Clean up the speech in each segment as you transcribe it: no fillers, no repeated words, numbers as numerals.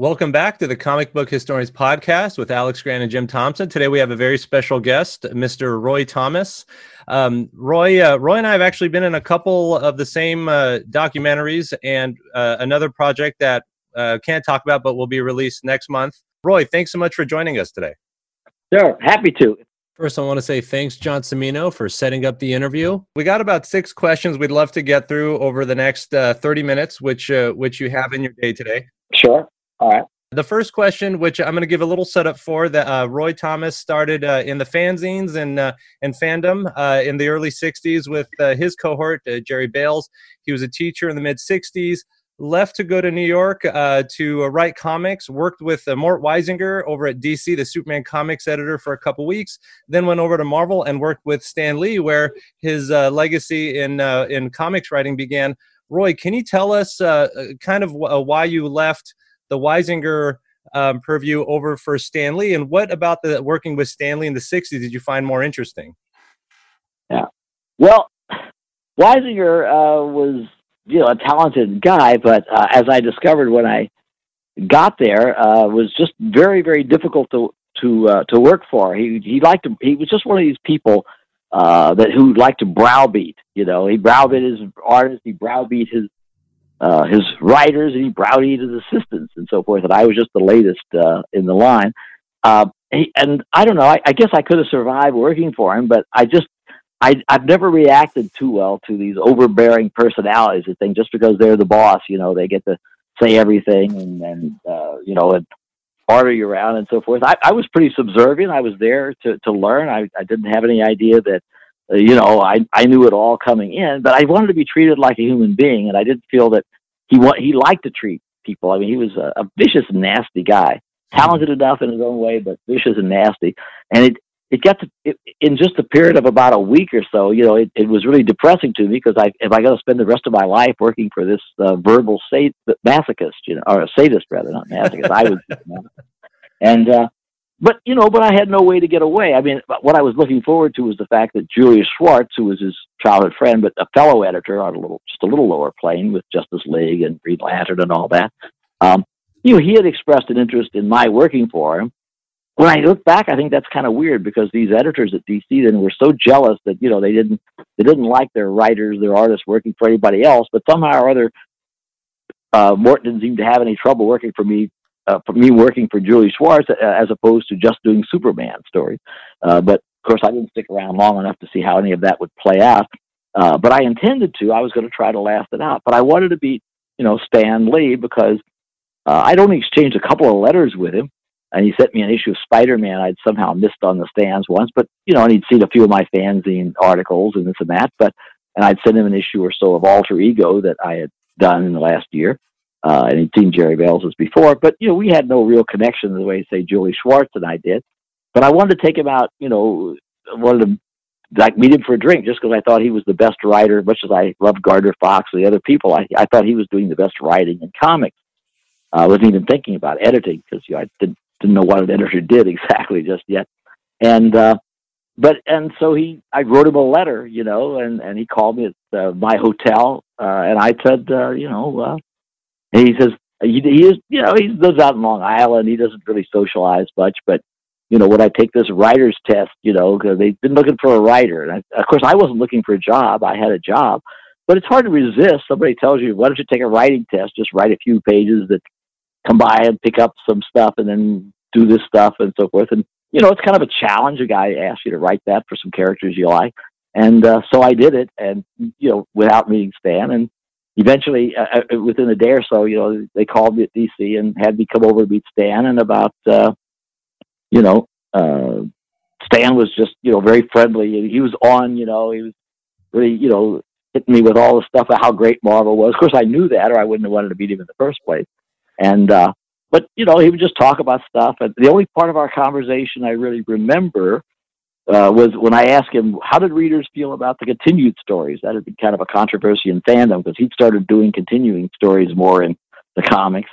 Welcome back to the Comic Book Historians Podcast with Alex Grant and Jim Thompson. Today we have a very special guest, Mr. Roy Thomas. Roy and I have actually been in a couple of the same documentaries and another project that can't talk about but will be released next month. Roy, thanks so much for joining us today. Sure, happy to. First, I want to say thanks, John Semino, for setting up the interview. We got about 6 questions we'd love to get through over the next 30 minutes, which you have in your day today. Sure. All right. The first question, which I'm going to give a little setup for, that Roy Thomas started in the fanzines and fandom in the early 60s with his cohort, Jerry Bails. He was a teacher in the mid-60s, left to go to New York to write comics, worked with Mort Weisinger over at DC, the Superman comics editor, for a couple weeks, then went over to Marvel and worked with Stan Lee, where his legacy in comics writing began. Roy, can you tell us kind of why you left the Weisinger purview over for Stan Lee, and what about the working with Stan Lee in the 60s did you find more interesting? Yeah. Well, Weisinger was, you know, a talented guy, but as I discovered when I got there, was just very, very difficult to work for. He liked to, he was just one of these people who liked to browbeat, you know. He browbeat his artists, he browbeat his writers, and he browbeated his assistants and so forth, and I was just the latest in the line. And I don't know, I guess I could have survived working for him, but I've never reacted too well to these overbearing personalities and things. Just because they're the boss, you know, they get to say everything and you know, and order you around and so forth. I was pretty subservient. I was there to learn. I didn't have any idea that, you know, I knew it all coming in, but I wanted to be treated like a human being, and I didn't feel that he liked to treat people. I mean, he was a vicious and nasty guy, talented enough in his own way, but vicious and nasty. And it got to, in just a period of about a week or so, you know, it was really depressing to me, because if I got to spend the rest of my life working for this verbal masochist, you know, or a sadist rather, not masochist, I was, you know. But, you know, but I had no way to get away. I mean, what I was looking forward to was the fact that Julius Schwartz, who was his childhood friend, but a fellow editor on just a little lower plane with Justice League and Green Lantern and all that, you know, he had expressed an interest in my working for him. When I look back, I think that's kind of weird, because these editors at DC then were so jealous that, you know, they didn't like their writers, their artists working for anybody else. But somehow or other, Mort didn't seem to have any trouble working for me. Working for Julius Schwartz, as opposed to just doing Superman stories. But of course, I didn't stick around long enough to see how any of that would play out. But I intended to. I was going to try to last it out. But I wanted to beat, you know, Stan Lee, because I'd only exchanged a couple of letters with him, and he sent me an issue of Spider-Man I'd somehow missed on the stands once. But, you know, and he'd seen a few of my fanzine articles and this and that. But and I'd sent him an issue or so of Alter Ego that I had done in the last year. And he'd seen Jerry Bails as before, but, you know, we had no real connection the way, say, Julie Schwartz and I did. But I wanted to take him out, you know, wanted to, like, meet him for a drink, just because I thought he was the best writer. Much as I loved Gardner Fox and the other people, I thought he was doing the best writing in comics. I wasn't even thinking about editing, because, you know, I didn't know what an editor did exactly just yet. And so I wrote him a letter, you know, and he called me at my hotel, and I said, you know, and he says, he is, you know, he lives out in Long Island. He doesn't really socialize much, but, you know, when I take this writer's test, you know, because they've been looking for a writer. And of course, I wasn't looking for a job. I had a job, but it's hard to resist. Somebody tells you, why don't you take a writing test? Just write a few pages that come by and pick up some stuff and then do this stuff and so forth. And, you know, it's kind of a challenge. A guy asks you to write that for some characters you like. And so I did it, and, you know, without meeting Stan. And eventually, within a day or so, you know, they called me at DC and had me come over to meet Stan. And about, you know, Stan was just, you know, very friendly. He was on, you know, he was really, you know, hitting me with all the stuff of how great Marvel was. Of course, I knew that, or I wouldn't have wanted to meet him in the first place. And, but, you know, he would just talk about stuff. And the only part of our conversation I really remember was when I asked him, how did readers feel about the continued stories? That had been kind of a controversy in fandom, because he'd started doing continuing stories more in the comics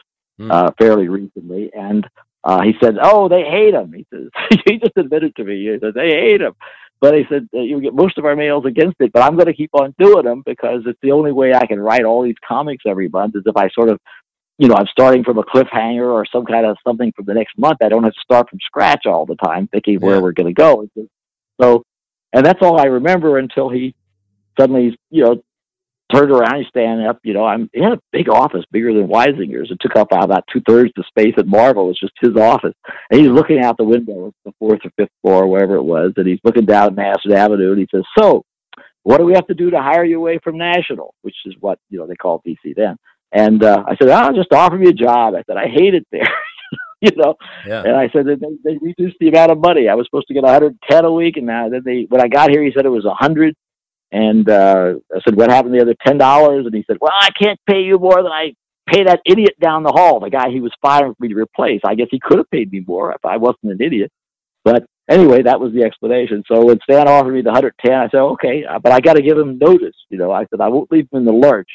fairly recently. And he said, oh, they hate him. He says, he just admitted to me, he said, they hate him. But he said, you get most of our mails against it, but I'm going to keep on doing them, because it's the only way I can write all these comics every month, is if I sort of you know, I'm starting from a cliffhanger or some kind of something from the next month. I don't have to start from scratch all the time thinking where we're going to go. So, and that's all I remember until he suddenly, you know, turned around, he's standing up, you know, he had a big office, bigger than Weisinger's. It took up about 2/3 the space at Marvel. It was just his office. And he's looking out the window, the 4th or 5th floor, wherever it was. And he's looking down Madison Avenue and he says, "So what do we have to do to hire you away from National?" Which is what, you know, they called DC then. And I said, "I'll just offer me a job." I said, "I hate it there." You know, and I said that they reduced the amount of money. I was supposed to get 110 a week, and now that when I got here, he said it was 100. And I said, "What happened to the other $10?" And he said, "Well, I can't pay you more than I pay that idiot down the hall, the guy he was firing for me to replace." I guess he could have paid me more if I wasn't an idiot. But anyway, that was the explanation. So when Stan offered me the 110, I said, "Okay, but I got to give him notice." You know, I said, "I won't leave him in the lurch."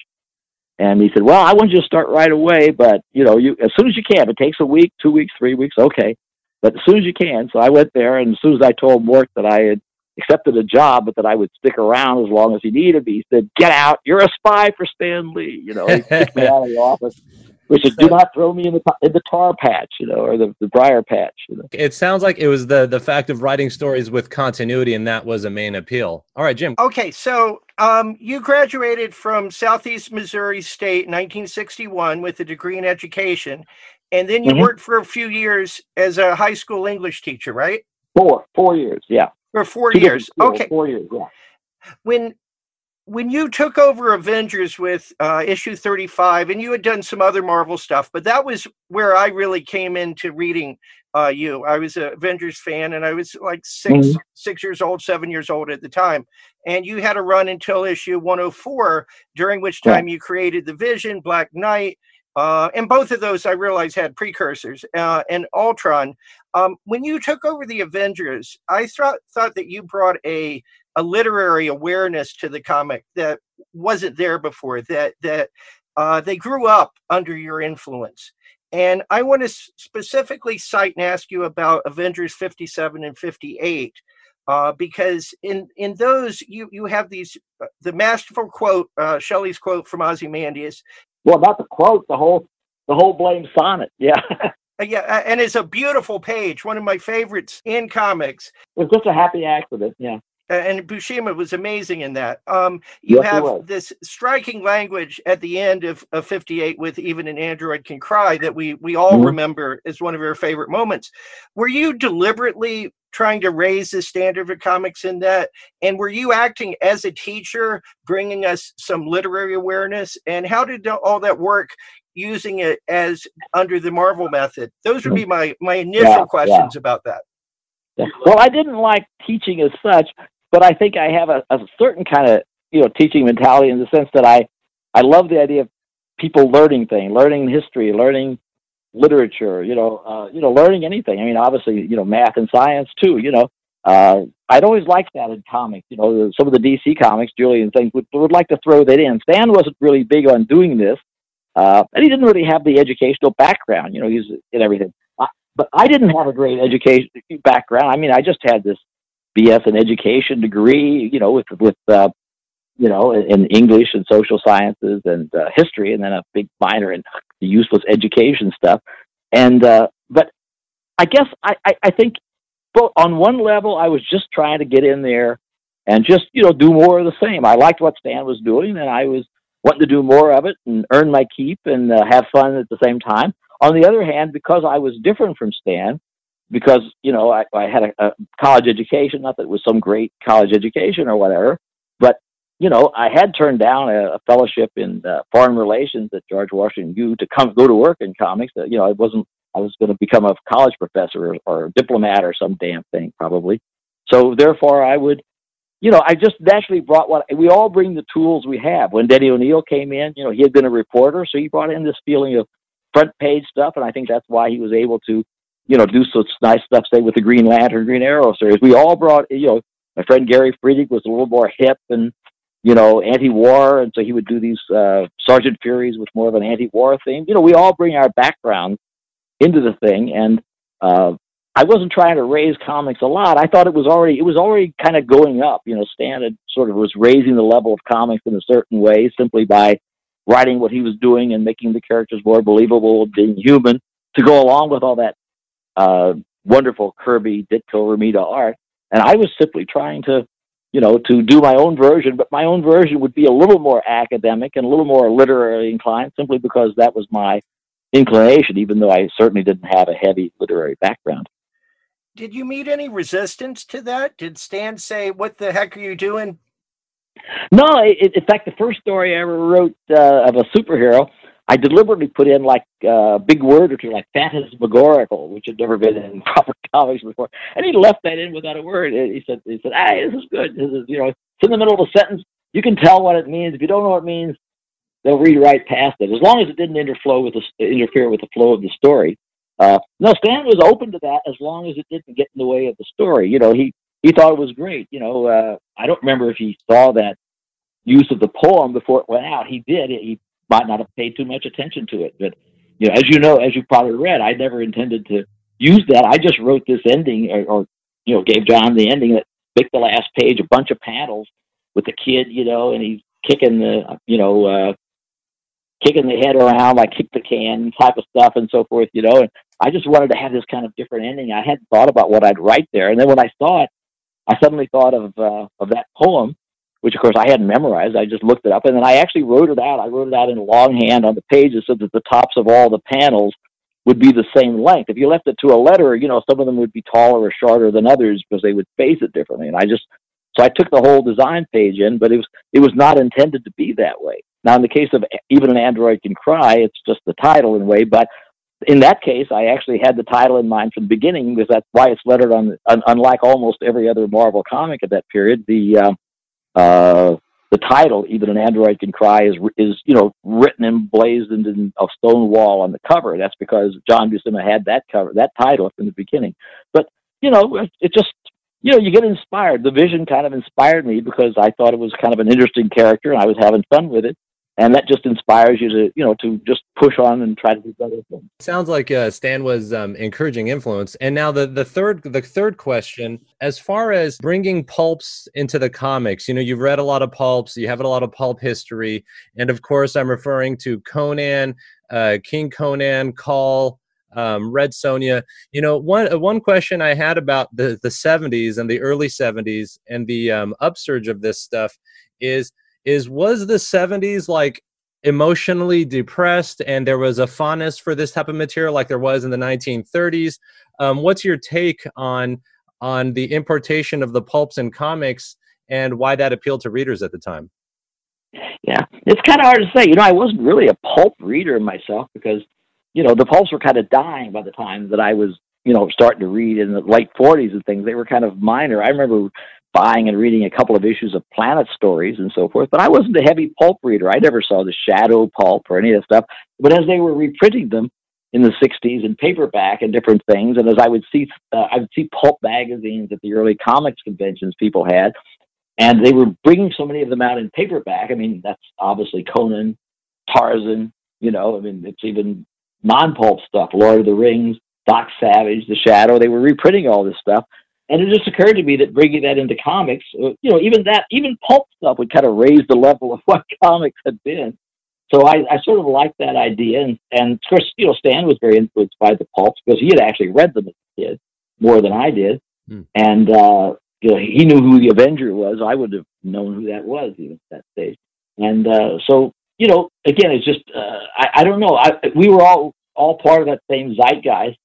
And he said, "Well, I want you to start right away, but, you know, as soon as you can. It takes a week, 2 weeks, 3 weeks, okay. But as soon as you can." So I went there, and as soon as I told Mort that I had accepted a job, but that I would stick around as long as he needed me, he said, "Get out. You're a spy for Stan Lee." You know, he kicked me out of the office. We said, "Do not throw me in the tar patch, you know, or the briar patch." You know? It sounds like it was the fact of writing stories with continuity, and that was a main appeal. All right, Jim. Okay, so you graduated from Southeast Missouri State in 1961 with a degree in education, and then you worked for a few years as a high school English teacher, right? Four years, yeah. For 4 years, okay. 4 years, yeah. When you took over Avengers with issue 35, and you had done some other Marvel stuff, but that was where I really came into reading you. I was an Avengers fan, and I was like seven years old at the time. And you had a run until issue 104, during which time you created The Vision, Black Knight, and both of those I realized had precursors, and Ultron. When you took over the Avengers, I thought that you brought a literary awareness to the comic that wasn't there before, that they grew up under your influence. And I want to specifically cite and ask you about Avengers 57 and 58, because in those, you have these, the masterful quote, Shelley's quote from Ozymandias. Well, not the quote, the whole blame sonnet. Yeah. Yeah, and it's a beautiful page, one of my favorites in comics. It was just a happy accident, yeah. And Buscema was amazing in that. You have this striking language at the end of 58 with "Even an Android Can Cry" that we all remember as one of our favorite moments. Were you deliberately trying to raise the standard of comics in that? And were you acting as a teacher, bringing us some literary awareness? And how did all that work using it as under the Marvel method? Those would be my initial questions about that. Yeah. Well, I didn't like teaching as such, but I think I have a certain kind of, you know, teaching mentality in the sense that I love the idea of people learning things, learning history, learning literature, learning anything. I mean, obviously, you know, math and science too, you know. I'd always liked that in comics, you know, some of the DC comics, Julian things would like to throw that in. Stan wasn't really big on doing this, and he didn't really have the educational background, you know, he's in everything. But I didn't have a great education background. I mean, I just had this BS in education degree, you know, with you know, in English and social sciences and history, and then a big minor in the useless education stuff. And but I guess I think, both on one level, I was just trying to get in there and just, you know, do more of the same. I liked what Stan was doing, and I was wanting to do more of it and earn my keep and have fun at the same time. On the other hand, because I was different from Stan, because, you know, I had a college education, not that it was some great college education or whatever, but, you know, I had turned down a fellowship in foreign relations at George Washington U to go to work in comics. You know, I was going to become a college professor or a diplomat or some damn thing, probably. So therefore I would, you know, I just naturally brought we all bring the tools we have. When Denny O'Neill came in, you know, he had been a reporter, so he brought in this feeling of front page stuff, and I think that's why he was able to, you know, do such nice stuff, say, with the Green Lantern, Green Arrow series. We all brought, you know, my friend Gary Friedrich was a little more hip and, you know, anti-war, and so he would do these Sergeant Furies with more of an anti-war theme. You know, we all bring our backgrounds into the thing, and I wasn't trying to raise comics a lot. I thought it was already kind of going up. You know, Stan had sort of was raising the level of comics in a certain way simply by writing what he was doing and making the characters more believable, being human, to go along with all that wonderful Kirby, Ditko, Romita art. And I was simply trying to, you know, to do my own version, but my own version would be a little more academic and a little more literary inclined, simply because that was my inclination, even though I certainly didn't have a heavy literary background. Did you meet any resistance to that? Did Stan say, "What the heck are you doing?" No, in fact, the first story I ever wrote of a superhero, I deliberately put in like a big word or two, like phantasmagorical, which had never been in proper comics before. And he left that in without a word. He said, "Hey, this is good. This is, you know, it's in the middle of a sentence. You can tell what it means. If you don't know what it means, they'll read right past it, as long as it didn't interfere with the flow of the story." No, Stan was open to that as long as it didn't get in the way of the story. You know, he thought it was great. You know, I don't remember if he saw that use of the poem before it went out. He did. He might not have paid too much attention to it. But, you know, as you probably read, I never intended to use that. I just wrote this ending or you know, gave John the ending that make the last page a bunch of panels with the kid, you know, and he's kicking the, you know, kicking the head around, like kick the can type of stuff and so forth, you know. And I just wanted to have this kind of different ending. I hadn't thought about what I'd write there. And then when I saw it, I suddenly thought of that poem, which, of course, I hadn't memorized. I just looked it up. And then I actually wrote it out. I wrote it out in longhand on the pages so that the tops of all the panels would be the same length. If you left it to a letter, you know, some of them would be taller or shorter than others because they would face it differently. And so I took the whole design page in, but it was not intended to be that way. Now, in the case of Even an Android Can Cry, it's just the title in a way. But in that case, I actually had the title in mind from the beginning, because that's why it's lettered on, unlike almost every other Marvel comic at that period, the title, Even an Android Can Cry, is you know, written and blazoned in a stone wall on the cover. That's because John Buscema had that title from the beginning. But, you know, it just... You know, you get inspired. The Vision kind of inspired me because I thought it was kind of an interesting character and I was having fun with it. And that just inspires you to, you know, to just push on and try to do better things. Sounds like Stan was encouraging influence. And now the third question, as far as bringing pulps into the comics, you know, you've read a lot of pulps, you have a lot of pulp history. And of course, I'm referring to Conan, King Conan, Call, Red Sonja. You know, one question I had about the 70s and the early 70s and the upsurge of this stuff was the 70s like emotionally depressed and there was a fondness for this type of material like there was in the 1930s? What's your take on the importation of the pulps and comics and why that appealed to readers at the time? Yeah, it's kind of hard to say. You know, I wasn't really a pulp reader myself because, you know, the pulps were kind of dying by the time that I was, you know, starting to read in the late 40s and things. They were kind of minor. I remember buying and reading a couple of issues of Planet Stories and so forth, but I wasn't a heavy pulp reader. I never saw the Shadow pulp or any of that stuff. But as they were reprinting them in the 60s in paperback and different things, and as I would see, pulp magazines at the early comics conventions people had, and they were bringing so many of them out in paperback. I mean, that's obviously Conan, Tarzan, you know, I mean, it's even non-pulp stuff, Lord of the Rings, Doc Savage, The Shadow. They were reprinting all this stuff. And it just occurred to me that bringing that into comics, you know, even pulp stuff would kind of raise the level of what comics had been. So I sort of liked that idea. And of course, you know, Stan was very influenced by the pulps because he had actually read them as a kid more than I did. Mm. And, you know, he knew who the Avenger was. I would have known who that was even at that stage. And so, you know, again, it's just, I don't know. We were all part of that same zeitgeist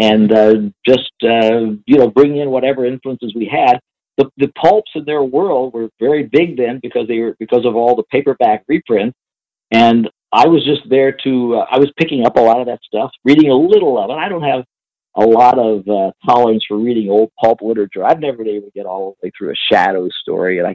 and you know, bringing in whatever influences we had. The pulps in their world were very big then because of all the paperback reprints. And I was just there I was picking up a lot of that stuff, reading a little of it. I don't have a lot of tolerance for reading old pulp literature. I've never been able to get all the way through a Shadow story, and I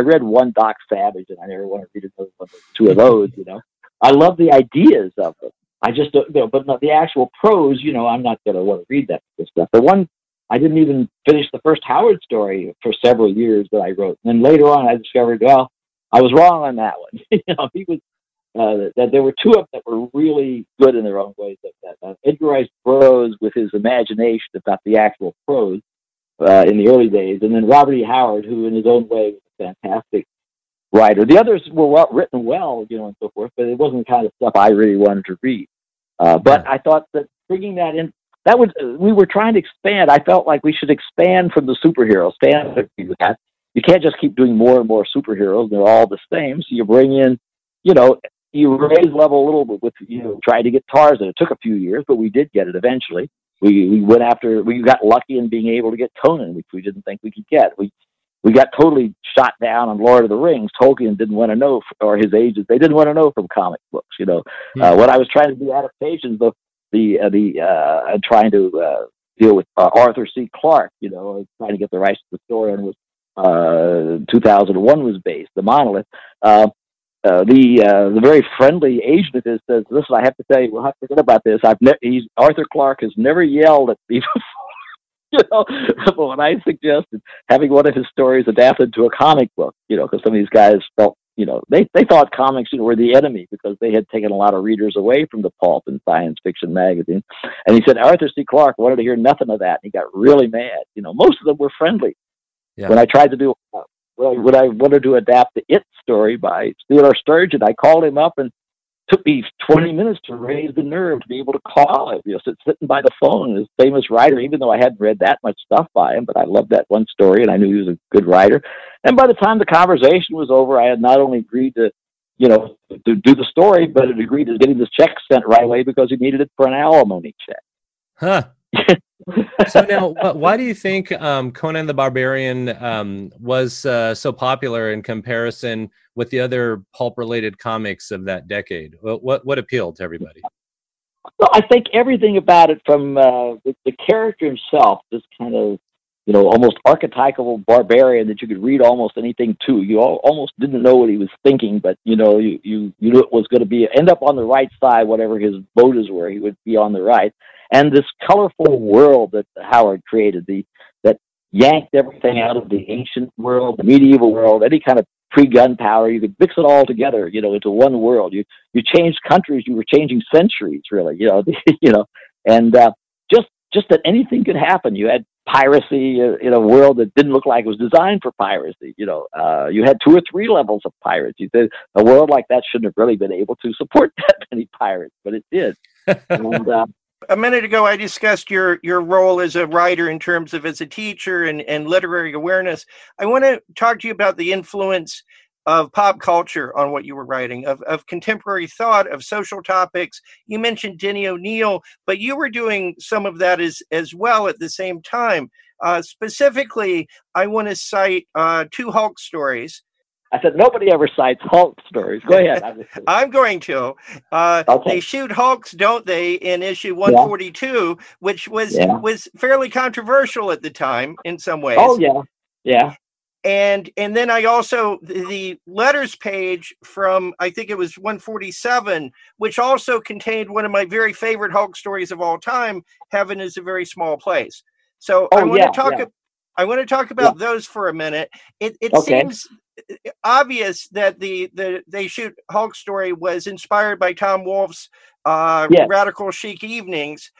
read one Doc Savage, and I never want to read another one or two of those. You know, I love the ideas of them. I just don't, you know, but not the actual prose. You know, I'm not going to want to read that stuff. The one I didn't even finish the first Howard story for several years that I wrote, and then later on I discovered, well, I was wrong on that one. You know, he was. That there were two of them that were really good in their own ways. Edgar Rice Burroughs with his imagination about the actual prose in the early days, and then Robert E. Howard, who in his own way was a fantastic writer. The others were well, written well, you know, and so forth, but it wasn't the kind of stuff I really wanted to read. But I thought that bringing that in, that was, we were trying to expand. I felt like we should expand from the superheroes. You can't just keep doing more and more superheroes. They're all the same. So you bring in, you know, you raise level a little bit with, you know, trying to get Tarzan. It took a few years, but we did get it eventually. We went after, we got lucky in being able to get Conan, which we didn't think we could get. We got totally shot down on Lord of the Rings. Tolkien didn't want to know, or his agents, they didn't want to know from comic books, you know. When I was trying to do adaptations, trying to deal with Arthur C. Clarke, you know, trying to get the rights to the story on which 2001 was based, The Monolith. The very friendly agent of his says, "Listen, I have to tell you, we'll have to forget about this. Arthur Clarke has never yelled at me before." You know, but when I suggested having one of his stories adapted to a comic book, you know, because some of these guys felt, you know, they thought comics, you know, were the enemy because they had taken a lot of readers away from the pulp and science fiction magazines. And he said Arthur C. Clarke wanted to hear nothing of that. And he got really mad. You know, most of them were friendly. Yeah. When I tried to do, when I wanted to adapt the It story by Theodore Sturgeon, I called him up and took me 20 minutes to raise the nerve to be able to call him. You know, sitting by the phone, this famous writer, even though I hadn't read that much stuff by him, but I loved that one story and I knew he was a good writer. And by the time the conversation was over, I had not only agreed to, you know, to do the story, but had agreed to getting this check sent right away because he needed it for an alimony check. Huh. So now, why do you think Conan the Barbarian was so popular in comparison with the other pulp-related comics of that decade? What appealed to everybody? Well, I think everything about it, from the character himself, this kind of, you know, almost archetypal barbarian that you could read almost anything to. You almost didn't know what he was thinking, but, you know, you knew it was going to be end up on the right side, whatever his motives were, he would be on the right. And this colorful world that Howard created, that yanked everything out of the ancient world, the medieval world, any kind of pre-gunpowder, you could mix it all together, you know, into one world. You changed countries, you were changing centuries, really, you know, and just that anything could happen. You had piracy in a world that didn't look like it was designed for piracy. You know, you had 2 or 3 levels of piracy. A world like that shouldn't have really been able to support that many pirates, but it did. And, a minute ago, I discussed your role as a writer in terms of as a teacher and literary awareness. I want to talk to you about the influence of pop culture on what you were writing, of contemporary thought, of social topics. You mentioned Denny O'Neill, but you were doing some of that as well at the same time. Specifically, I want to cite 2 Hulk stories. I said, nobody ever cites Hulk stories. Go ahead. I'm going to. Okay. They shoot Hulks, don't they, in issue 142, which was fairly controversial at the time in some ways. Oh, yeah. Yeah. And then I also, the letters page from, I think it was 147, which also contained one of my very favorite Hulk stories of all time, Heaven is a Very Small Place. So I want to talk about those for a minute. It seems obvious that the They Shoot Hulk story was inspired by Tom Wolfe's Radical Chic Evenings,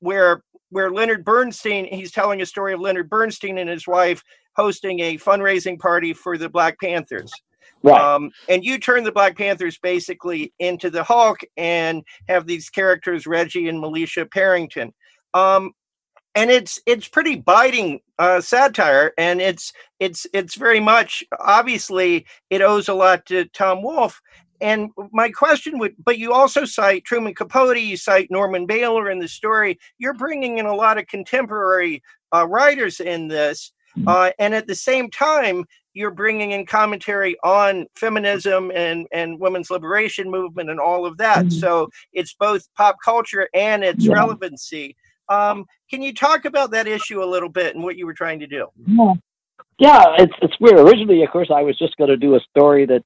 where Leonard Bernstein, he's telling a story of Leonard Bernstein and his wife hosting a fundraising party for the Black Panthers. Right. And you turn the Black Panthers basically into the Hulk and have these characters, Reggie and Militia Parrington. And it's pretty biting satire, and it's very much, obviously it owes a lot to Tom Wolfe. And my question would, but you also cite Truman Capote, you cite Norman Baylor in the story. You're bringing in a lot of contemporary writers in this, and at the same time, you're bringing in commentary on feminism and women's liberation movement and all of that. So it's both pop culture and its relevancy. Can you talk about that issue a little bit and what you were trying to do? Yeah, it's weird. Originally, of course, I was just going to do a story that,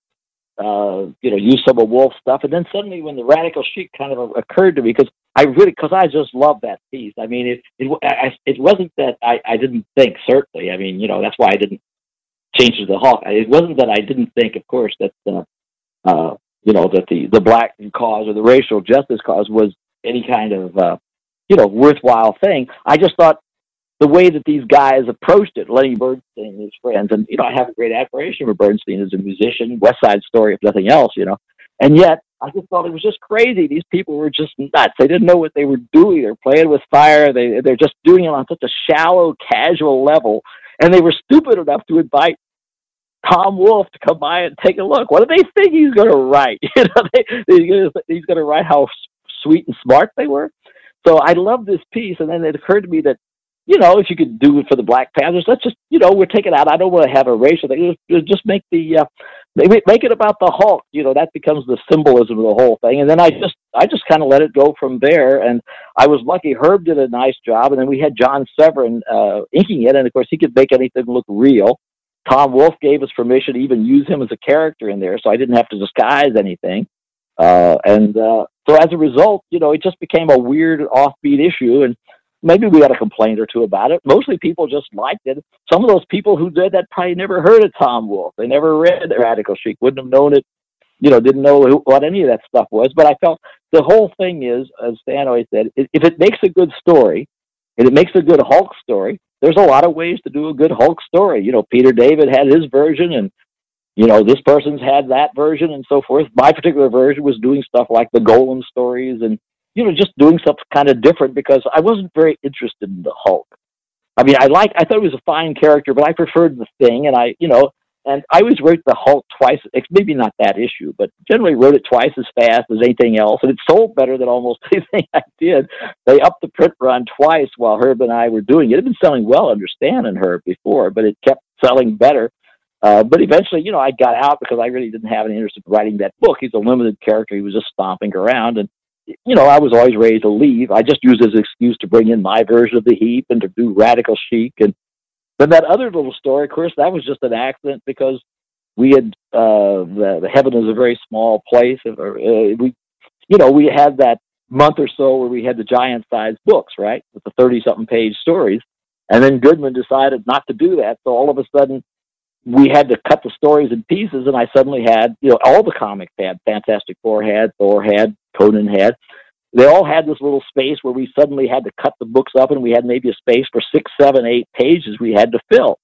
used some of Wolf's stuff. And then suddenly when the Radical Chic kind of occurred to me, because I just love that piece. I mean, it wasn't that I didn't think, certainly. I mean, you know, that's why I didn't change to the Hulk. It wasn't that I didn't think, of course, that, that the Black cause or the racial justice cause was any kind of, worthwhile thing. I just thought the way that these guys approached it, Lenny Bernstein and his friends, and, you know, I have a great admiration for Bernstein as a musician, West Side Story, if nothing else, you know. And yet, I just thought it was just crazy. These people were just nuts. They didn't know what they were doing. They're playing with fire. They're just doing it on such a shallow, casual level. And they were stupid enough to invite Tom Wolfe to come by and take a look. What do they think he's going to write? You know, he's going to write how sweet and smart they were. So I love this piece. And then it occurred to me that, you know, if you could do it for the Black Panthers, let's just, you know, we're taking out, I don't want to have a racial thing. Just make the, make it about the Hulk, you know, that becomes the symbolism of the whole thing. And then I just kind of let it go from there. And I was lucky Herb did a nice job. And then we had John Severin inking it. And of course he could make anything look real. Tom Wolfe gave us permission to even use him as a character in there. So I didn't have to disguise anything. So as a result, you know, it just became a weird offbeat issue. And maybe we had a complaint or two about it. Mostly people just liked it. Some of those people who did that probably never heard of Tom Wolfe. They never read Radical Chic, wouldn't have known it, you know, didn't know what any of that stuff was. But I felt the whole thing is, as Stan always said, if it makes a good story, and it makes a good Hulk story, there's a lot of ways to do a good Hulk story. You know, Peter David had his version, and, you know, this person's had that version, and so forth. My particular version was doing stuff like the Golem stories and, you know, just doing something kind of different because I wasn't very interested in the Hulk. I mean, I thought he was a fine character, but I preferred the Thing, and I always wrote the Hulk twice, maybe not that issue, but generally wrote it twice as fast as anything else, and it sold better than almost anything I did. They upped the print run twice while Herb and I were doing it. It had been selling well under Stan and Herb before, but it kept selling better. But eventually, you know, I got out because I really didn't have any interest in writing that book. He's a limited character. He was just stomping around, and you know, I was always ready to leave. I just used it as an excuse to bring in my version of the Heap and to do Radical Chic. And then that other little story, of course, that was just an accident because we had, the heaven is a very small place. We had that month or so where we had the giant-sized books, right, with the 30-something page stories. And then Goodman decided not to do that. So all of a sudden, we had to cut the stories in pieces, and I suddenly had, you know, all the comics had, Fantastic Four had, Thor had, Conan had. They all had this little space where we suddenly had to cut the books up, and we had maybe a space for 6, 7, 8 pages we had to fill.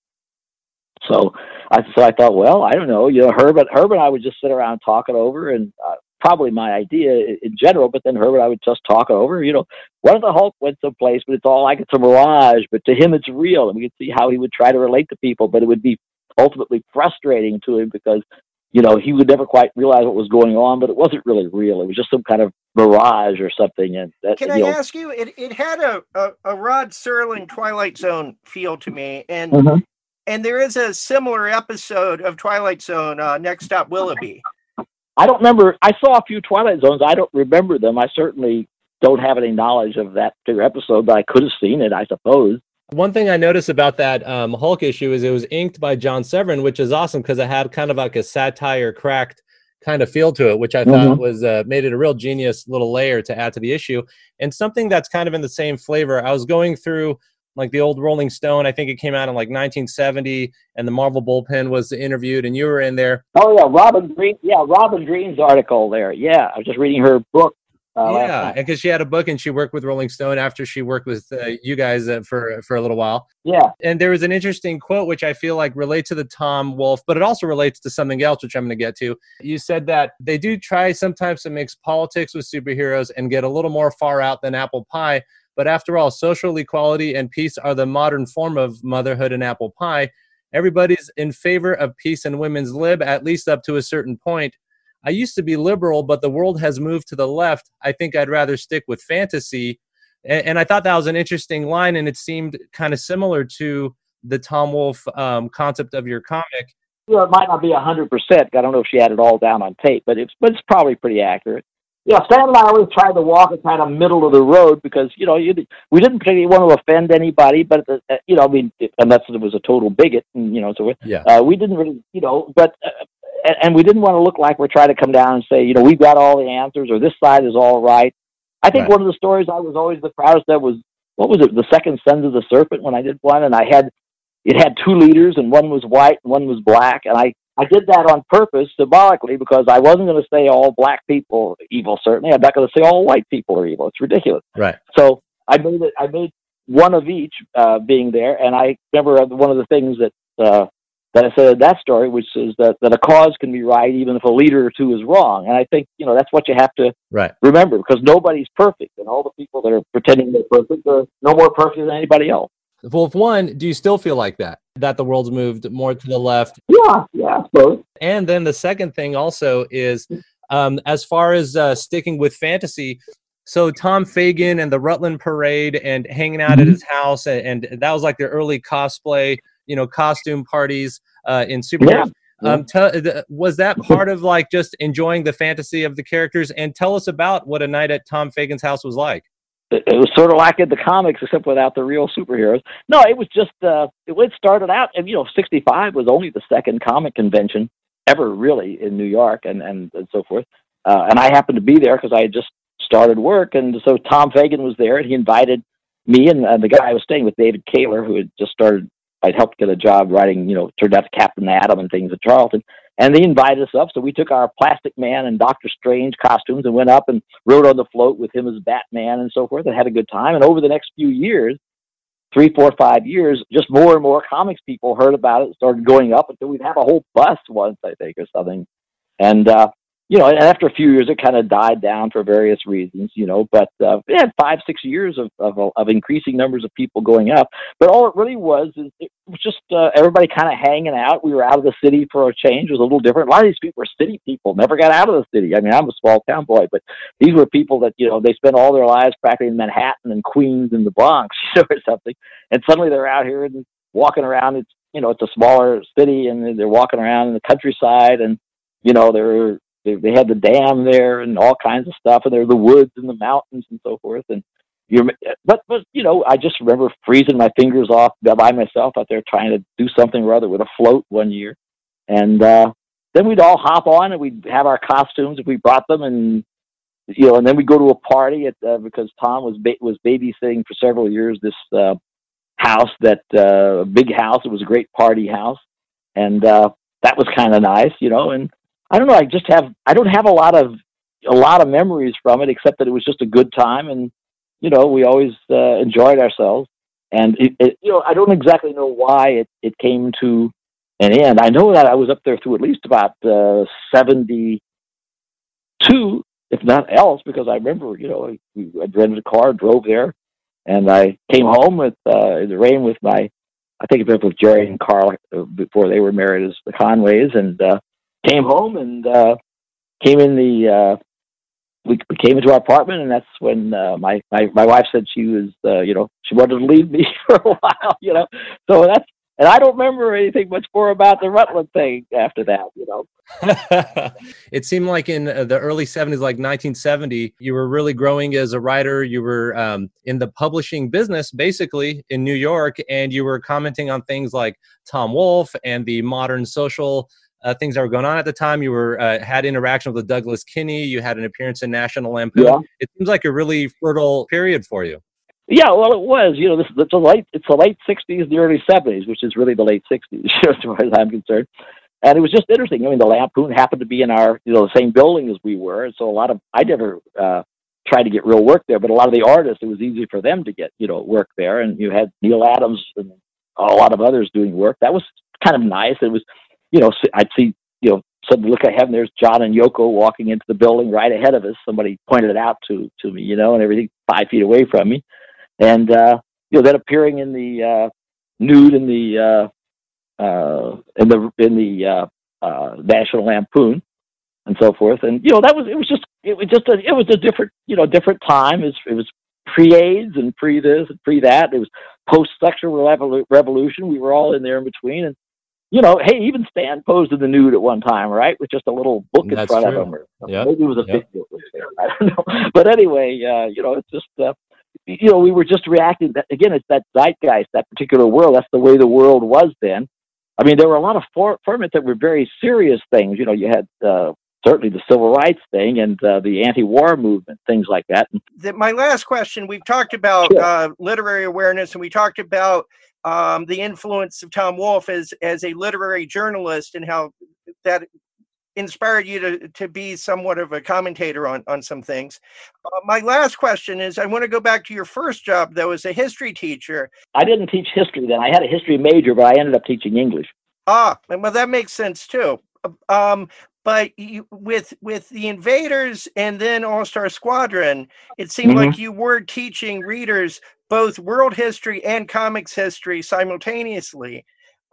So I thought, well, I don't know, you know, Herb and I would just sit around talking over, and probably my idea in general, but then Herb and I would just talk over, you know, what if the Hulk went someplace, but it's all like it's a mirage, but to him it's real, and we could see how he would try to relate to people, but it would be ultimately frustrating to him because, you know, he would never quite realize what was going on, but it wasn't really real. It was just some kind of mirage or something. And that, can I ask you, it had a Rod Serling Twilight Zone feel to me. And and there is a similar episode of Twilight Zone, Next Stop Willoughby. I don't remember. I saw a few Twilight Zones. I don't remember them. I certainly don't have any knowledge of that particular episode, but I could have seen it, I suppose. One thing I noticed about that Hulk issue is it was inked by John Severin, which is awesome because it had kind of like a satire cracked kind of feel to it, which I thought was made it a real genius little layer to add to the issue. And something that's kind of in the same flavor, I was going through like the old Rolling Stone. I think it came out in like 1970, and the Marvel Bullpen was interviewed, and you were in there. Oh, yeah, Robin Greene's article there. Yeah, I was just reading her book. Yeah, because she had a book and she worked with Rolling Stone after she worked with you guys for a little while. Yeah. And there was an interesting quote, which I feel like relates to the Tom Wolfe, but it also relates to something else, which I'm going to get to. You said that they do try sometimes to mix politics with superheroes and get a little more far out than apple pie. But after all, social equality and peace are the modern form of motherhood and apple pie. Everybody's in favor of peace and women's lib, at least up to a certain point. I used to be liberal, but the world has moved to the left. I think I'd rather stick with fantasy. And I thought that was an interesting line, and it seemed kind of similar to the Tom Wolfe concept of your comic. Well, it might not be 100%. I don't know if she had it all down on tape, but it's probably pretty accurate. Yeah, Stan and I always tried to walk a kind of middle of the road because, you know, we didn't particularly want to offend anybody, but, you know, I mean, unless it was a total bigot, and, you know, so we didn't really, you know, but... And we didn't want to look like we're trying to come down and say, you know, we've got all the answers or this side is all right. I think one of the stories I was always the proudest of was, what was it, The Second Sons of the Serpent when I did one. And it had two leaders, and one was white and one was black. And I did that on purpose symbolically because I wasn't going to say all black people are evil, certainly. I'm not going to say all white people are evil. It's ridiculous. Right. So I made one of each being there. And I remember one of the things that I said in that story, which is that a cause can be right even if a leader or two is wrong. And I think, that's what you have to remember, because nobody's perfect, and all the people that are pretending they're perfect are no more perfect than anybody else. Wolf One, do you still feel like that the world's moved more to the left? Yeah, I suppose. And then the second thing also is, as far as sticking with fantasy, so Tom Fagan and the Rutland Parade and hanging out at his house, and that was like the early cosplay, costume parties in superheroes. Yeah. Was that part of like just enjoying the fantasy of the characters? And tell us about what a night at Tom Fagan's house was like. It was sort of like in the comics, except without the real superheroes. No, it was just, it started out, and 65 was only the second comic convention ever really in New York and so forth. And I happened to be there because I had just started work. And so Tom Fagan was there, and he invited me and the guy I was staying with, David Kaler, who had just started, I'd helped get a job writing, turned out to Captain Atom and things at Charlton. And they invited us up, so we took our Plastic Man and Doctor Strange costumes and went up and rode on the float with him as Batman and so forth, and had a good time. And over the next few years, 3, 4, 5 years, just more and more comics people heard about it, started going up until we'd have a whole bus once, I think, or something. And, and after a few years, it kind of died down for various reasons, but it had 5, 6 years of increasing numbers of people going up. But all it really was, is it was just everybody kind of hanging out. We were out of the city for a change. It was a little different. A lot of these people were city people, never got out of the city. I mean, I'm a small town boy, but these were people that, they spent all their lives practically in Manhattan and Queens and the Bronx, or something. And suddenly they're out here and walking around. It's, it's a smaller city, and they're walking around in the countryside, and, they had the dam there and all kinds of stuff, and there were the woods and the mountains and so forth. And I just remember freezing my fingers off by myself out there trying to do something or other with a float one year. And then we'd all hop on, and we'd have our costumes if we brought them, and and then we'd go to a party because Tom was babysitting for several years this house, that big house. It was a great party house, and that was kind of nice, and. I don't know. I don't have a lot of memories from it, except that it was just a good time, and we always enjoyed ourselves. And I don't exactly know why it came to an end. I know that I was up there through at least about 72, if not else, because I remember I rented a car, drove there, and I came home with in the rain with I think it was with Jerry and Carl before they were married as the Conways, and. Came home and we came into our apartment, and that's when my wife said she was she wanted to leave me for a while, so that's, and I don't remember anything much more about the Rutland thing after that, It seemed like in the early 70s, like 1970, you were really growing as a writer. You were in the publishing business, basically, in New York, and you were commenting on things like Tom Wolfe and the modern social things that were going on at the time. You were had interaction with Douglas Kinney. You had an appearance in National Lampoon. Yeah. It seems like a really fertile period for you. Yeah, well, it was. It's the late 60s, the early 70s, which is really the late 60s, as far as I'm concerned. And it was just interesting. I mean, the Lampoon happened to be in our, the same building as we were. And so I never tried to get real work there, but a lot of the artists, it was easy for them to get, work there. And you had Neil Adams and a lot of others doing work. That was kind of nice. It was, I'd see, suddenly look ahead, and there's John and Yoko walking into the building right ahead of us. Somebody pointed it out to me, and everything 5 feet away from me. And, then appearing in the nude in the National Lampoon and so forth. And, it was a different, different time. It was pre-AIDS and pre-this and pre-that. It was post-sexual revolution. We were all in there in between. And, hey, even Stan posed in the nude at one time, right? With just a little book in front of him. Yep. Maybe it was a video. Yep. I don't know. But anyway, it's just, we were just reacting. Again, it's that zeitgeist, that particular world. That's the way the world was then. I mean, there were a lot of formats that were very serious things. You had certainly the civil rights thing and the anti-war movement, things like that. My last question, we've talked about literary awareness, and we talked about the influence of Tom Wolfe as a literary journalist, and how that inspired you to be somewhat of a commentator on some things. My last question is, I want to go back to your first job, though, as a history teacher. I didn't teach history then. I had a history major, but I ended up teaching English. Ah, well, that makes sense, too. But you, with The Invaders and then All-Star Squadron, it seemed like you were teaching readers both world history and comics history simultaneously.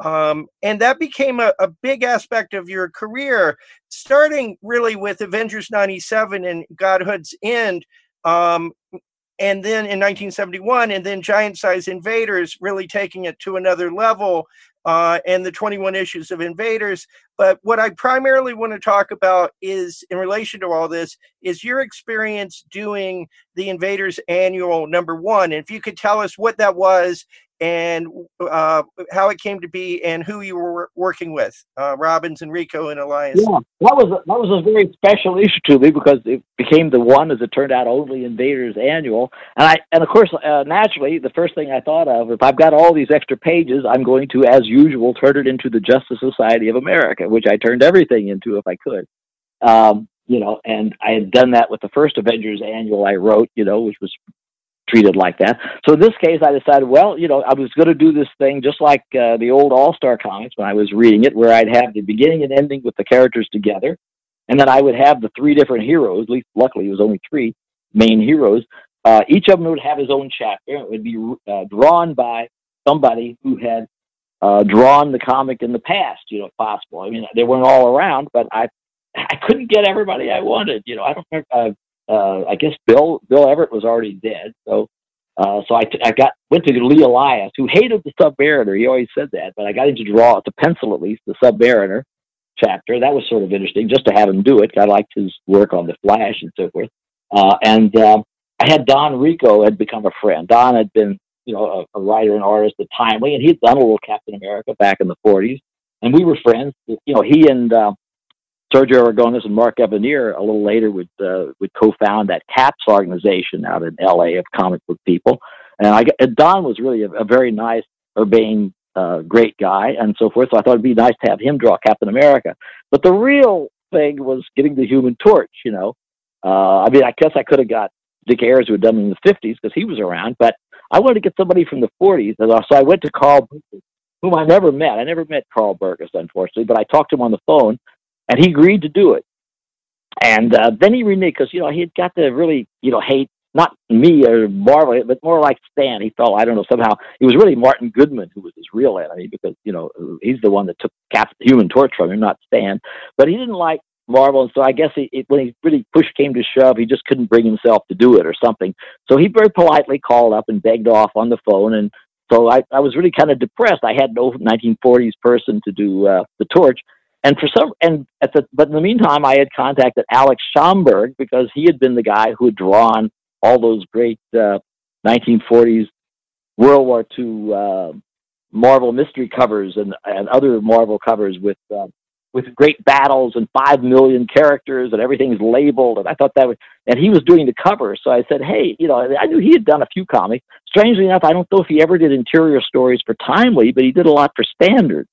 And that became a big aspect of your career, starting really with Avengers 97 and Godhood's End, and then in 1971, and then Giant Size Invaders, really taking it to another level, and the 21 issues of Invaders. But what I primarily want to talk about is, in relation to all this, is your experience doing the Invaders Annual #1. And if you could tell us what that was, and how it came to be, and who you were working with, Robbins and Rico and Elias. Yeah, that was a very special issue to me because it became the one, as it turned out, only Invaders Annual. And of course, naturally, the first thing I thought of, if I've got all these extra pages, I'm going to, as usual, turn it into the Justice Society of America, which I turned everything into if I could. You know, and I had done that with the first Avengers Annual I wrote, you know, which was treated like that. So in this case, I decided, well, you know, I was going to do this thing just like the old All-Star comics when I was reading it, where I'd have the beginning and ending with the characters together, and then I would have the three different heroes, at least luckily it was only three main heroes. Each of them would have his own chapter, and it would be drawn by somebody who had drawn the comic in the past, you know, if possible. I mean, they weren't all around, but I couldn't get everybody I wanted, you know. I don't remember... I guess Bill Everett was already dead, so I went to Lee Elias, who hated the Submariner. He always said that, but I got him to draw, to pencil at least, the Submariner chapter. That was sort of interesting, just to have him do it. I liked his work on the Flash and so forth. I had Don Rico had become a friend. Don had been, you know, a writer and artist at Timely, and he'd done a little Captain America back in the 40s, and we were friends. You know, he and Sergio Aragones and Mark Evanier a little later would co-found that CAPS organization out in L.A. of comic book people. And Don was really a very nice, urbane, great guy and so forth. So I thought it'd be nice to have him draw Captain America. But the real thing was getting the Human Torch, you know. I mean, I guess I could have got Dick Ayers, who had done it in the 50s, because he was around. But I wanted to get somebody from the 40s. So I went to Carl Burkus, whom I never met. I never met Carl Burkus, unfortunately, but I talked to him on the phone. And he agreed to do it. And then he reneged, because, you know, he had got to really, you know, hate, not me or Marvel, but more like Stan. He felt, I don't know, somehow, it was really Martin Goodman who was his real enemy, because, you know, he's the one that took Human Torch from him, not Stan. But he didn't like Marvel, and so I guess when he really came to shove, he just couldn't bring himself to do it or something. So he very politely called up and begged off on the phone, and so I was really kind of depressed. I had no 1940s person to do the Torch. And but in the meantime, I had contacted Alex Schomburg, because he had been the guy who had drawn all those great 1940s World War II Marvel mystery covers and other Marvel covers with great battles and 5 million characters and everything's labeled. And I thought and he was doing the cover. So I said, hey, you know, I knew he had done a few comics. Strangely enough, I don't know if he ever did interior stories for Timely, but he did a lot for Standard.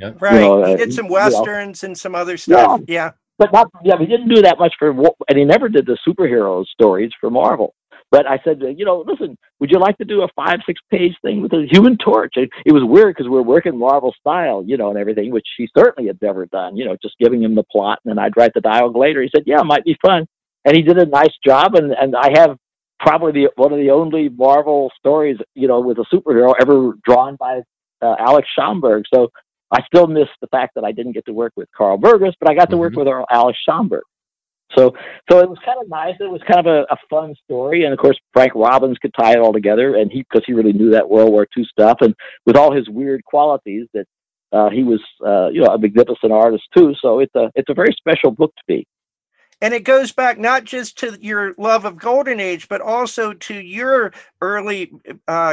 Yep. Right. You know, he did some Westerns, you know, and some other stuff. Yeah. But he didn't do that much and he never did the superhero stories for Marvel. But I said, you know, listen, would you like to do a 5-6 page thing with the Human Torch? It was weird because we're working Marvel style, you know, and everything, which he certainly had never done, you know, just giving him the plot and then I'd write the dialogue later. He said, yeah, it might be fun. And he did a nice job. And I have probably one of the only Marvel stories, you know, with a superhero ever drawn by Alex Schomburg. So I still miss the fact that I didn't get to work with Carl Burkus, but I got to work with Alex Schomburg. So it was kind of nice. It was kind of a fun story. And, of course, Frank Robbins could tie it all together, and because he really knew that World War II stuff. And with all his weird qualities that he was, you know, a magnificent artist, too. So it's a very special book to be. And it goes back not just to your love of Golden Age, but also to your early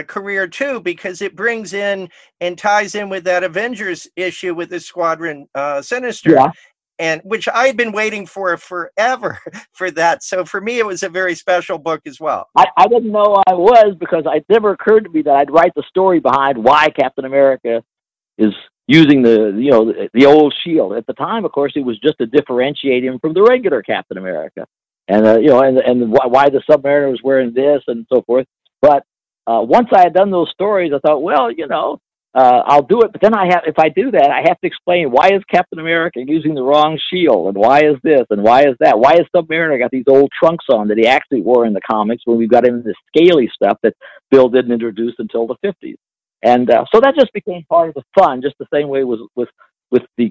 career, too, because it brings in and ties in with that Avengers issue with the Squadron Sinister, yeah. And which I've been waiting for forever for that. So for me, it was a very special book as well. I didn't know I was, because it never occurred to me that I'd write the story behind why Captain America is using the, you know, the old shield. At the time, of course, it was just to differentiate him from the regular Captain America, and you know, and why the Submariner was wearing this and so forth. But once I had done those stories, I thought, well, you know, I'll do it. But then I have, if I do that, I have to explain why is Captain America using the wrong shield, and why is this, and why is that? Why is Submariner got these old trunks on that he actually wore in the comics when we've got him in this scaly stuff that Bill didn't introduce until the 50s? And so that just became part of the fun, just the same way with the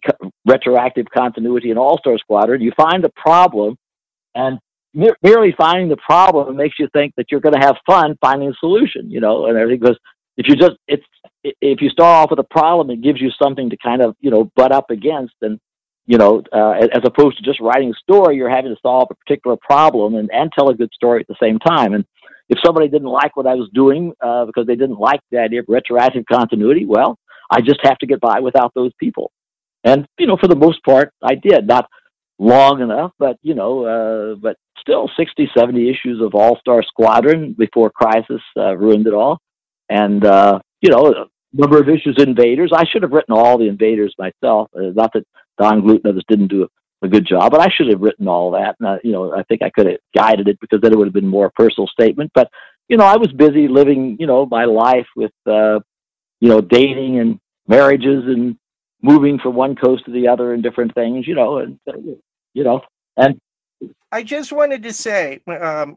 retroactive continuity in All-Star Squadron. You find the problem, and merely finding the problem makes you think that you're going to have fun finding a solution, you know, and everything. Because if you just, it's, if you start off with a problem, it gives you something to kind of, you know, butt up against. And, you know, as opposed to just writing a story, you're having to solve a particular problem and tell a good story at the same time. And if somebody didn't like what I was doing because they didn't like the idea of retroactive continuity, well, I just have to get by without those people. And, you know, for the most part, I did. Not long enough, but, you know, but still 60, 70 issues of All-Star Squadron before Crisis ruined it all. And, you know, a number of issues of Invaders. I should have written all the Invaders myself. Not that Don Gluten and others didn't do a good job, but I should have written all that. And, you know, I think I could have guided it, because then it would have been more a personal statement. But, you know, I was busy living, you know, my life with, you know, dating and marriages and moving from one coast to the other and different things, you know, and, you know, and. I just wanted to say,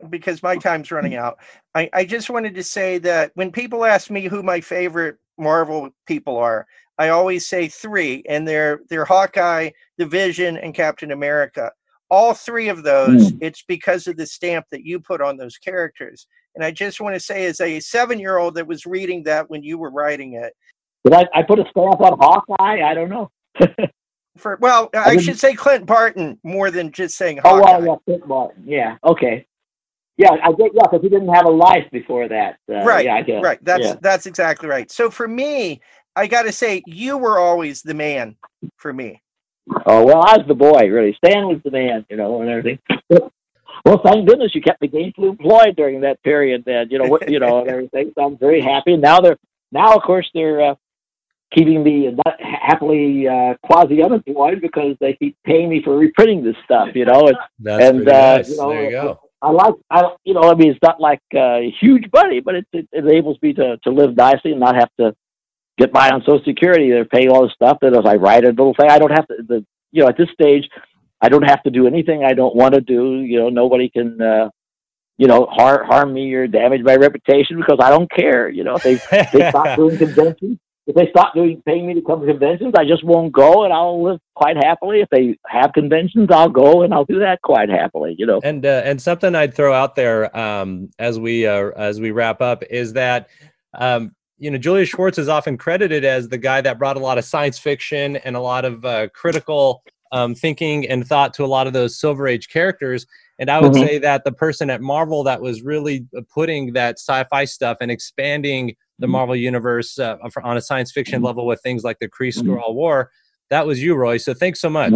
because my time's running out, I just wanted to say that when people ask me who my favorite Marvel people are, I always say three, and they're Hawkeye, The Vision, and Captain America. All three of those, it's because of the stamp that you put on those characters. And I just want to say, as a 7-year-old that was reading that when you were writing it. Did I put a stamp on Hawkeye? I don't know. For, well, I should say Clint Barton more than just saying Hawkeye. Oh, well, yeah, Clint Barton. Yeah, okay. Yeah, I get, yeah, because he didn't have a life before that. Right, yeah, I guess. Right. That's exactly right. So for me, I got to say, you were always the man for me. Oh, well, I was the boy, really. Stan was the man, you know, and everything. Well, thank goodness you kept me gainfully employed during that period, then, you know, what, you know, and everything. So I'm very happy. And now, of course, they're keeping me happily quasi-unemployed because they keep paying me for reprinting this stuff, you know. And nice. You know, there you go. You know, I mean, it's not like huge money, but it enables me to live nicely and not have to get by on Social Security. They're paying all this stuff. That as I write a little thing, I don't have to. You know, at this stage, I don't have to do anything I don't want to do. You know, nobody can. You know, harm me or damage my reputation because I don't care. You know, they stop doing conventions. If they stop paying me to come to conventions, I just won't go, and I'll live quite happily. If they have conventions, I'll go, and I'll do that quite happily, you know. And something I'd throw out there as we wrap up is that, you know, Julius Schwartz is often credited as the guy that brought a lot of science fiction and a lot of critical thinking and thought to a lot of those Silver Age characters. And I would say that the person at Marvel that was really putting that sci-fi stuff and expanding the Marvel Universe on a science fiction level with things like the Kree-Skrull War. That was you, Roy. So thanks so much.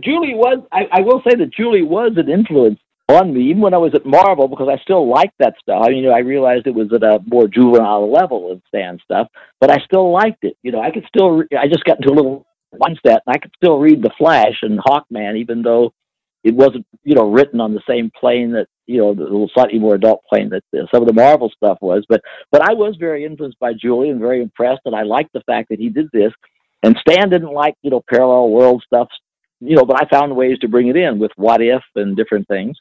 Julie was, I will say that Julie was an influence on me, even when I was at Marvel, because I still liked that stuff. I mean, you know, I realized it was at a more juvenile level of Stan stuff, but I still liked it. You know, I could still, I just got into a little mindset, and I could still read The Flash and Hawkman, even though it wasn't, you know, written on the same plane that, you know, the little slightly more adult plane that some of the Marvel stuff was. But I was very influenced by Julie and very impressed, and I liked the fact that he did this. And Stan didn't like, you know, parallel world stuff, you know, but I found ways to bring it in with What If and different things.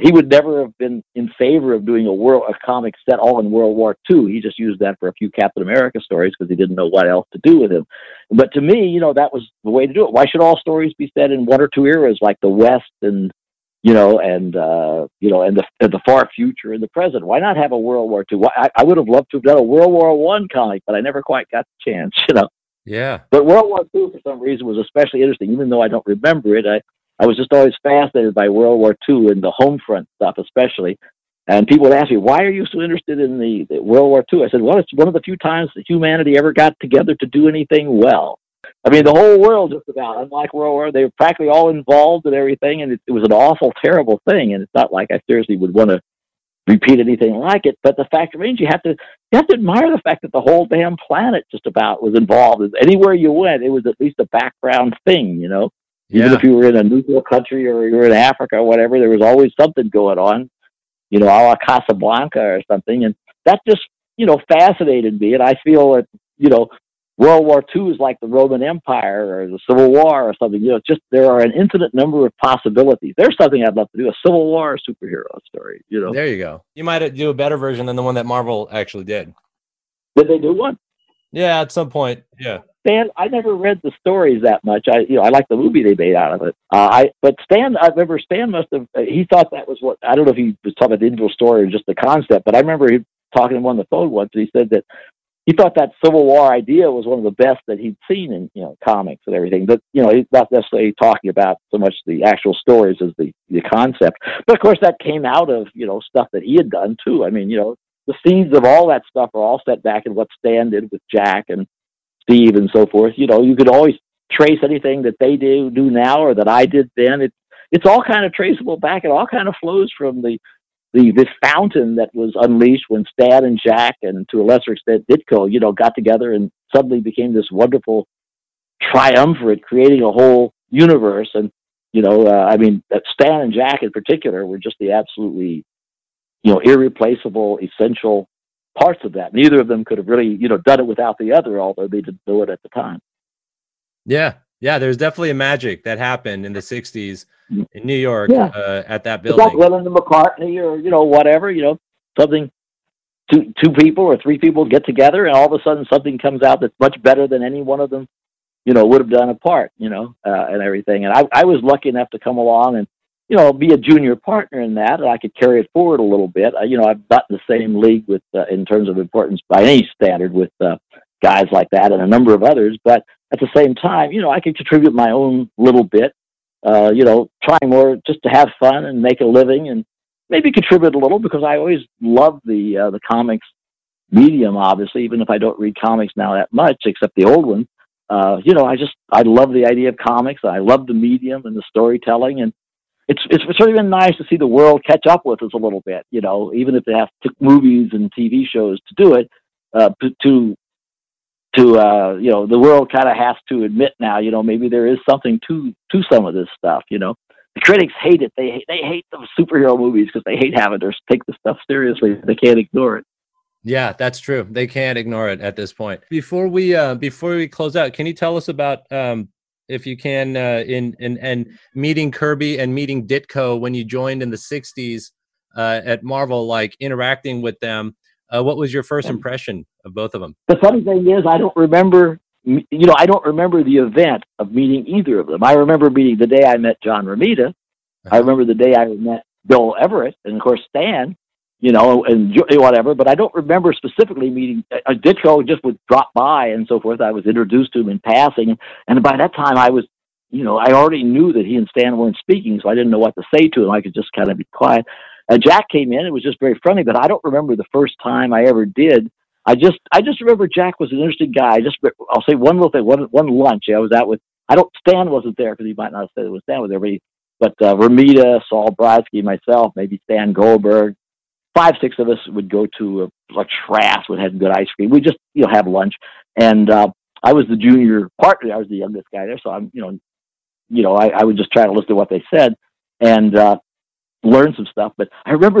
He would never have been in favor of doing a comic set all in World War II. He just used that for a few Captain America stories because he didn't know what else to do with him. But to me, you know, that was the way to do it. Why should all stories be set in one or two eras, like the West and, you know, and the far future and the present? Why not have a World War II? I would have loved to have done a World War One comic, but I never quite got the chance, you know. Yeah. But World War II, for some reason, was especially interesting, even though I don't remember it. I was just always fascinated by World War II and the home front stuff, especially. And people would ask me, why are you so interested in the World War II? I said, well, it's one of the few times that humanity ever got together to do anything well. I mean, the whole world just about, unlike World War, they were practically all involved in everything, and it was an awful, terrible thing. And it's not like I seriously would want to repeat anything like it. But the fact remains, you have to admire the fact that the whole damn planet just about was involved. Anywhere you went, it was at least a background thing, you know. Even if you were in a neutral country or you were in Africa or whatever, there was always something going on, you know, a la Casablanca or something. And that just, you know, fascinated me. And I feel that, you know, World War II is like the Roman Empire or the Civil War or something. You know, just there are an infinite number of possibilities. There's something I'd love to do, a Civil War superhero story, you know. There you go. You might do a better version than the one that Marvel actually did. Did they do one? Yeah, at some point, yeah. Stan, I never read the stories that much. I like the movie they made out of it. But Stan, I remember Stan must have, he thought that was what, I don't know if he was talking about the individual story or just the concept, but I remember him talking to him on the phone once, and he said that he thought that Civil War idea was one of the best that he'd seen in, you know, comics and everything. But, you know, he's not necessarily talking about so much the actual stories as the concept. But, of course, that came out of, you know, stuff that he had done, too. I mean, you know, the seeds of all that stuff are all set back in what Stan did with Jack and Steve and so forth. You know, you could always trace anything that they do now or that I did then. It's all kind of traceable back. It all kind of flows from this fountain that was unleashed when Stan and Jack and, to a lesser extent, Ditko, you know, got together and suddenly became this wonderful triumvirate, creating a whole universe. And, you know, I mean, Stan and Jack in particular were just the absolutely, you know, irreplaceable, essential parts of that. Neither of them could have really, you know, done it without the other, although they didn't do it at the time. Yeah. Yeah. There's definitely a magic that happened in the 60s in New York at that building. It's like Lennon and McCartney or, you know, whatever, you know, something, two people or three people get together and all of a sudden something comes out that's much better than any one of them, you know, would have done apart, you know, and everything. And I was lucky enough to come along and, you know, be a junior partner in that, and I could carry it forward a little bit. You know, I'm not in the same league with, in terms of importance by any standard, with guys like that and a number of others. But at the same time, you know, I could contribute my own little bit. You know, trying more just to have fun and make a living, and maybe contribute a little, because I always loved the comics medium. Obviously, even if I don't read comics now that much, except the old ones, you know, I love the idea of comics. I love the medium and the storytelling. And It's sort of been nice to see the world catch up with us a little bit, you know, even if they have to movies and TV shows to do it, you know, the world kind of has to admit now, you know, maybe there is something to some of this stuff, you know. The critics hate it. They hate the superhero movies because they hate having to take the stuff seriously. They can't ignore it. Yeah, that's true. They can't ignore it at this point. Before we close out, can you tell us about, if you can, in meeting Kirby and meeting Ditko when you joined in the 60s at Marvel, like interacting with them, what was your first impression of both of them? The funny thing is, I don't remember the event of meeting either of them. I remember meeting the day I met John Romita. Uh-huh. I remember the day I met Bill Everett, and of course Stan, you know, and whatever, but I don't remember specifically meeting. Ditko just would drop by and so forth. I was introduced to him in passing, and by that time I was, you know, I already knew that he and Stan weren't speaking, so I didn't know what to say to him. I could just kind of be quiet. Jack came in. It was just very friendly, but I don't remember the first time I ever did. I just remember Jack was an interesting guy. I'll say one little thing, one lunch. I was out with, Stan wasn't there because he might not have said it was Stan was there, but Romita, Saul Brodsky, myself, maybe Stan Goldberg, 5-6 of us would go to like Trask, would have good ice cream. We just, you know, have lunch. And I was the junior partner. I was the youngest guy there. So I'm, you know, I would just try to listen to what they said and learn some stuff. But I remember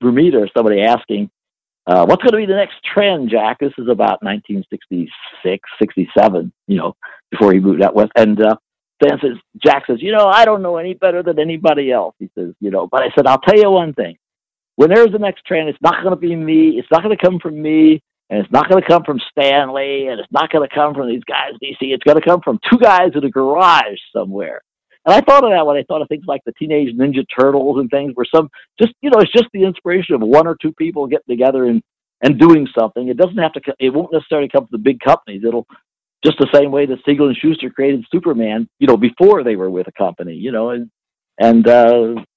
Romita or somebody asking, what's going to be the next trend, Jack? This is about 1966, 67, you know, before he moved out west. And Stan says, Jack says, you know, I don't know any better than anybody else. He says, you know, but I said, I'll tell you one thing. When there's the next trend, it's not going to be me. It's not going to come from me, and it's not going to come from Stan Lee, and it's not going to come from these guys in DC. It's going to come from two guys in a garage somewhere. And I thought of that when I thought of things like the Teenage Ninja Turtles and things, where it's just the inspiration of one or two people getting together and doing something. It won't necessarily come from the big companies. It'll just the same way that Siegel and Schuster created Superman, you know, before they were with a company, you know. And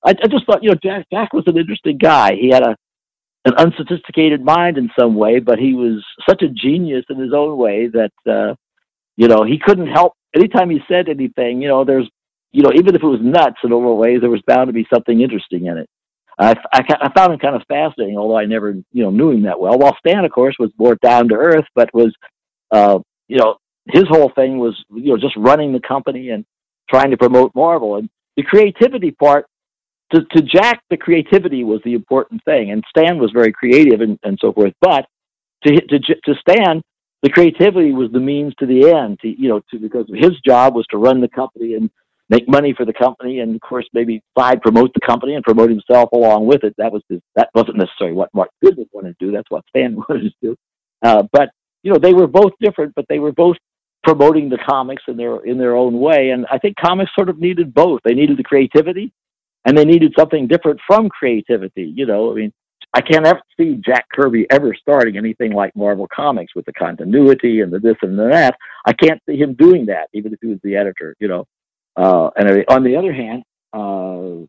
I just thought, you know, Jack was an interesting guy. He had an unsophisticated mind in some way, but he was such a genius in his own way that, you know, he couldn't help. Anytime he said anything, you know, even if it was nuts in a little ways, there was bound to be something interesting in it. I found him kind of fascinating, although I never, knew him that well. While Stan, of course, was more down to earth, but was, his whole thing was, just running the company and trying to promote Marvel. And the creativity part, to Jack, the creativity was the important thing. And Stan was very creative and so forth. But to Stan, the creativity was the means to the end, because his job was to run the company and make money for the company, and of course maybe side promote the company and promote himself along with it. That wasn't necessarily what Mark Goodman wanted to do. That's what Stan wanted to do. But they were both different, but they were both promoting the comics in their own way. And I think comics sort of needed both. They needed the creativity, and they needed something different from creativity. I can't ever see Jack Kirby ever starting anything like Marvel Comics with the continuity and the this and the that. I can't see him doing that, even if he was the editor. And on the other hand,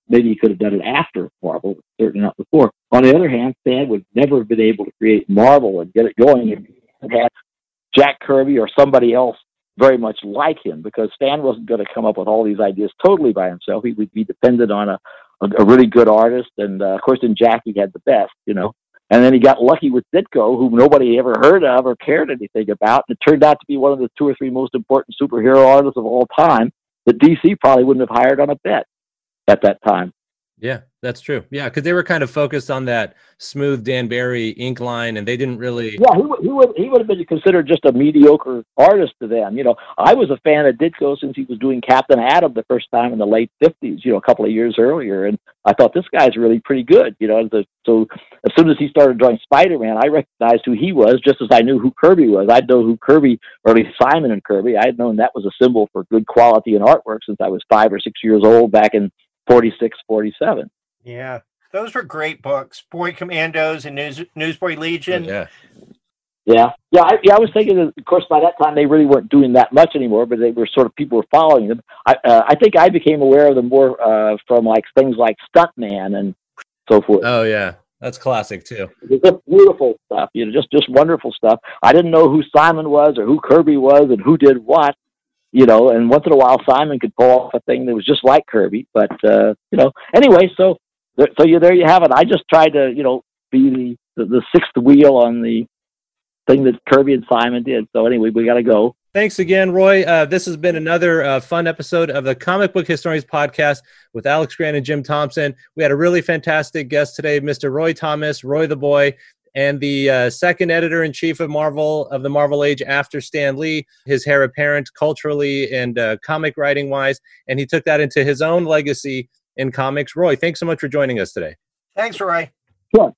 maybe he could have done it after Marvel, certainly not before. On the other hand, Stan would never have been able to create Marvel and get it going if he had Jack Kirby or somebody else very much like him, because Stan wasn't going to come up with all these ideas totally by himself. He would be dependent on a really good artist. And, of course, in Jack, he had the best, And then he got lucky with Ditko, who nobody ever heard of or cared anything about. And it turned out to be one of the two or three most important superhero artists of all time, that DC probably wouldn't have hired on a bet at that time. Yeah, that's true. Yeah, because they were kind of focused on that smooth Dan Barry ink line, and they didn't really... Yeah, he would have been considered just a mediocre artist to them. I was a fan of Ditko since he was doing Captain Atom the first time in the late 50s, a couple of years earlier, and I thought this guy's really pretty good, So as soon as he started drawing Spider-Man, I recognized who he was, just as I knew who Kirby was. I'd know who Kirby, or at least Simon and Kirby, I had known that was a symbol for good quality in artwork since I was 5 or 6 years old back in 46, 47. Yeah. Those were great books. Boy Commandos and Newsboy Legion. Yeah. Yeah. Yeah. I was thinking that, of course, by that time, they really weren't doing that much anymore, but they were sort of, people were following them. I think I became aware of them more from things like Stuntman and so forth. Oh yeah. That's classic too. Just beautiful stuff, just wonderful stuff. I didn't know who Simon was or who Kirby was and who did what. And once in a while, Simon could pull off a thing that was just like Kirby. But, anyway, so there you have it. I just tried to, be the sixth wheel on the thing that Kirby and Simon did. So anyway, we got to go. Thanks again, Roy. This has been another fun episode of the Comic Book Historians Podcast with Alex Grant and Jim Thompson. We had a really fantastic guest today, Mr. Roy Thomas, Roy the Boy, and the second editor-in-chief of Marvel, of the Marvel Age, after Stan Lee, his heir apparent culturally and comic writing-wise, and he took that into his own legacy in comics. Roy, thanks so much for joining us today. Thanks, Roy. Sure.